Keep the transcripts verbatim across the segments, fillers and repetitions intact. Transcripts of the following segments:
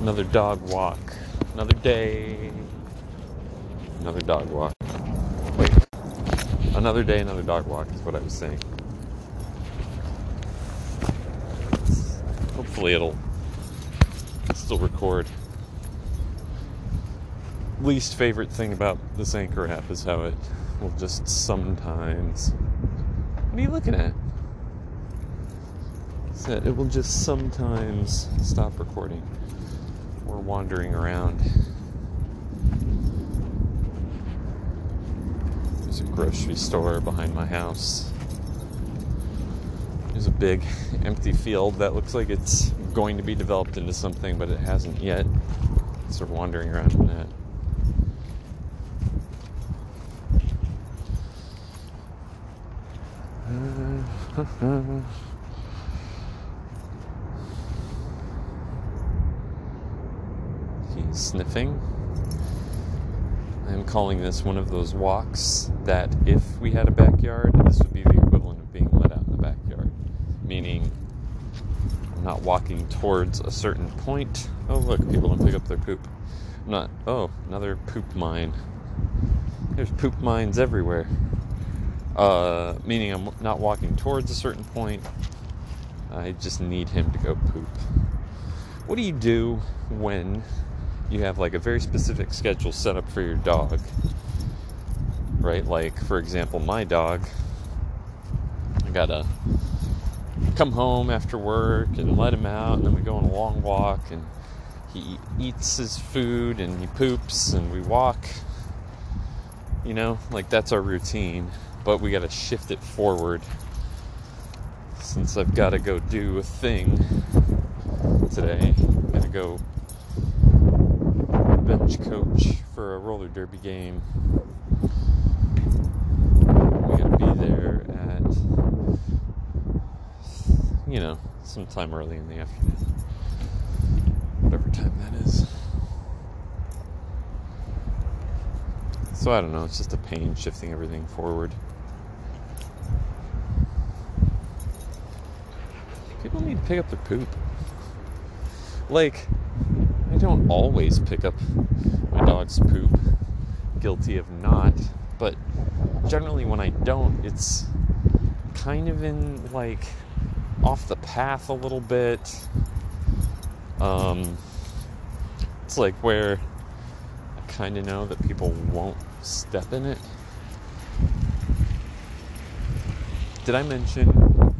Another dog walk. Another day. Another dog walk. Wait. Another day, another dog walk is what I was saying. Hopefully it'll still record. Least favorite thing about this Anchor app is how it will just sometimes... What are you looking at? It's that it will just sometimes stop recording. We're wandering around. There's a grocery store behind my house. There's a big empty field that looks like it's going to be developed into something, but it hasn't yet. So we're wandering around in that. He's sniffing. I'm calling this one of those walks that if we had a backyard, this would be the equivalent of being let out in the backyard. Meaning, I'm not walking towards a certain point. Oh, look, people don't pick up their poop. I'm not, oh, another poop mine. There's poop mines everywhere. Uh, meaning I'm not walking towards a certain point. I just need him to go poop. What do you do when you have like a very specific schedule set up for your dog? Right? Like, for example, my dog. I gotta come home after work and let him out, and then we go on a long walk, and he eats his food, and he poops, and we walk. You know, like that's our routine. But we gotta shift it forward since I've gotta go do a thing today. I'm gonna go bench coach for a roller derby game. We gotta be there at, you know, sometime early in the afternoon. Whatever time that is. So I don't know, it's just a pain shifting everything forward. People need to pick up their poop. Like, I don't always pick up my dog's poop. Guilty of not. But generally when I don't, it's kind of in, like, off the path a little bit. Um, it's like where I kind of know that people won't step in it. Did I mention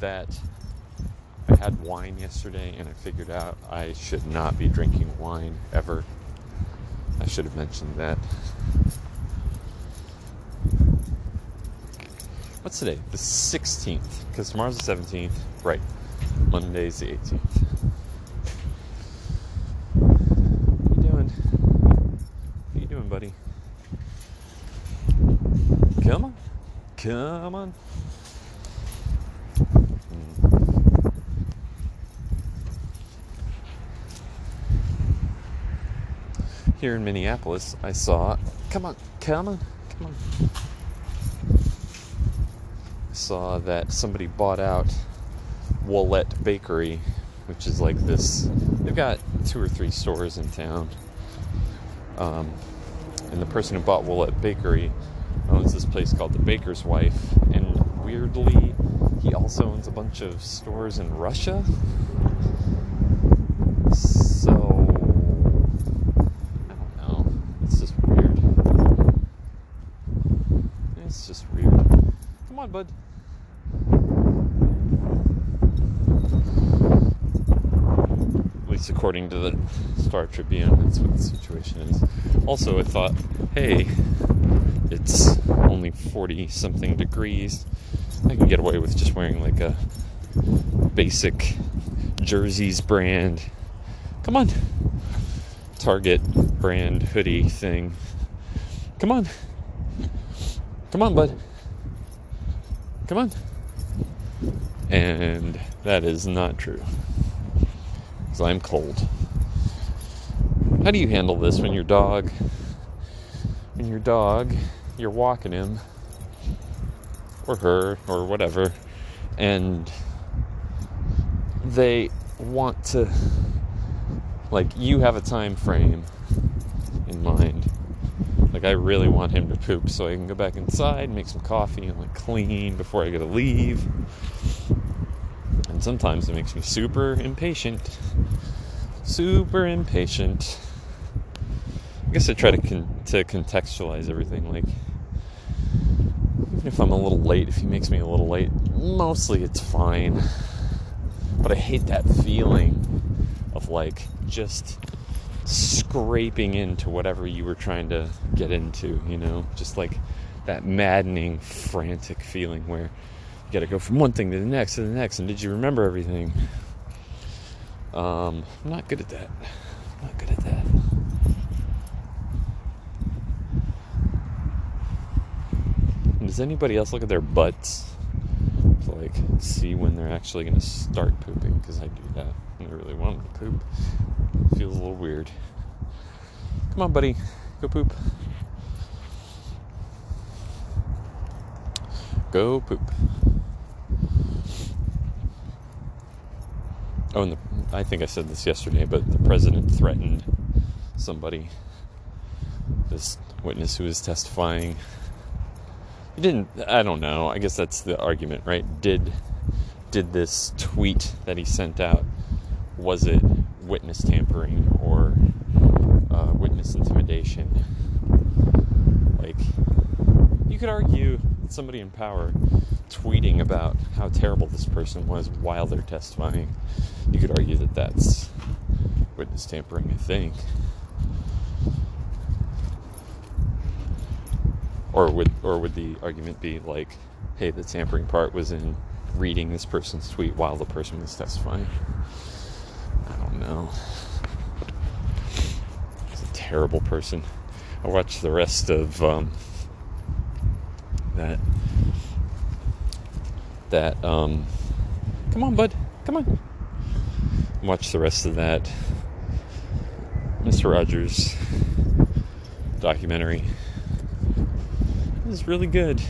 that I had wine yesterday and I figured out I should not be drinking wine ever? I should have mentioned that. What's today? The sixteenth. Because tomorrow's the seventeenth. Right. Monday's the eighteenth. What are you doing? What are you doing, buddy? Come on. Come on. Here in Minneapolis, I saw, come on, come on, come on. I saw that somebody bought out Wuollet Bakery, which is like this, they've got two or three stores in town. Um, and the person who bought Wuollet Bakery owns this place called The Baker's Wife, and weirdly, he also owns a bunch of stores in Russia. Bud. At least according to the Star Tribune, that's what the situation is. Also, I thought, hey, it's only forty-something degrees. I can get away with just wearing, like, a basic Jerseys brand. Come on. Target brand hoodie thing. Come on. Come on, bud. Come on. And that is not true. Because I'm cold. How do you handle this when your dog... When your dog, you're walking him. Or her, or whatever. And they want to like, you have a time frame in mind. Like, I really want him to poop so I can go back inside, make some coffee, and, like, clean before I gotta leave. And sometimes it makes me super impatient. Super impatient. I guess I try to con- to contextualize everything. Like, even if I'm a little late, if he makes me a little late, mostly it's fine. But I hate that feeling of, like, just scraping into whatever you were trying to get into, you know? Just, like, that maddening, frantic feeling where you gotta go from one thing to the next to the next, and did you remember everything? Um, I'm not good at that. I'm not good at that. Does anybody else look at their butts to, like, see when they're actually going to start pooping? Because I do that. And I really want them to poop. It feels a little weird. Come on, buddy. Go poop. Go poop. Oh, and the, I think I said this yesterday, but the president threatened somebody. This witness who was testifying. He didn't, I don't know, I guess that's the argument, right? Did did this tweet that he sent out, was it witness tampering or uh, witness intimidation? Like, you could argue that somebody in power tweeting about how terrible this person was while they're testifying, you could argue that that's witness tampering, I think. Or would or would the argument be like, hey, the tampering part was in reading this person's tweet while the person was testifying? I don't know. He's a terrible person. I watched the rest of um, that. That. Um, come on, bud. Come on. Watch the rest of that Mister Rogers documentary. Is really good.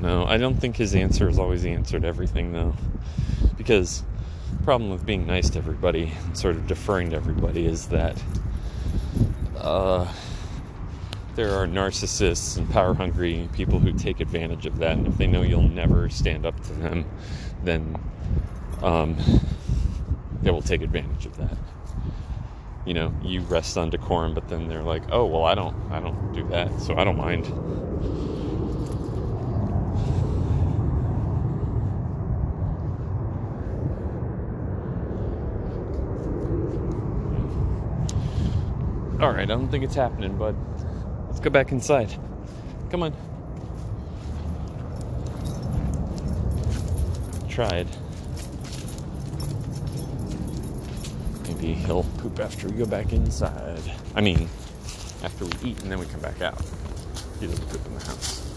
No, I don't think his answer has always answered everything, though. Because the problem with being nice to everybody and sort of deferring to everybody is that uh, there are narcissists and power-hungry people who take advantage of that, and if they know you'll never stand up to them, then um, they will take advantage of that. You know, you rest on decorum, but then they're like, oh, well, I don't, I don't do that, so I don't mind. All right, I don't think it's happening, bud. Let's go back inside. Come on. Tried. He'll poop after we go back inside. I mean, after we eat and then we come back out. He doesn't poop in the house.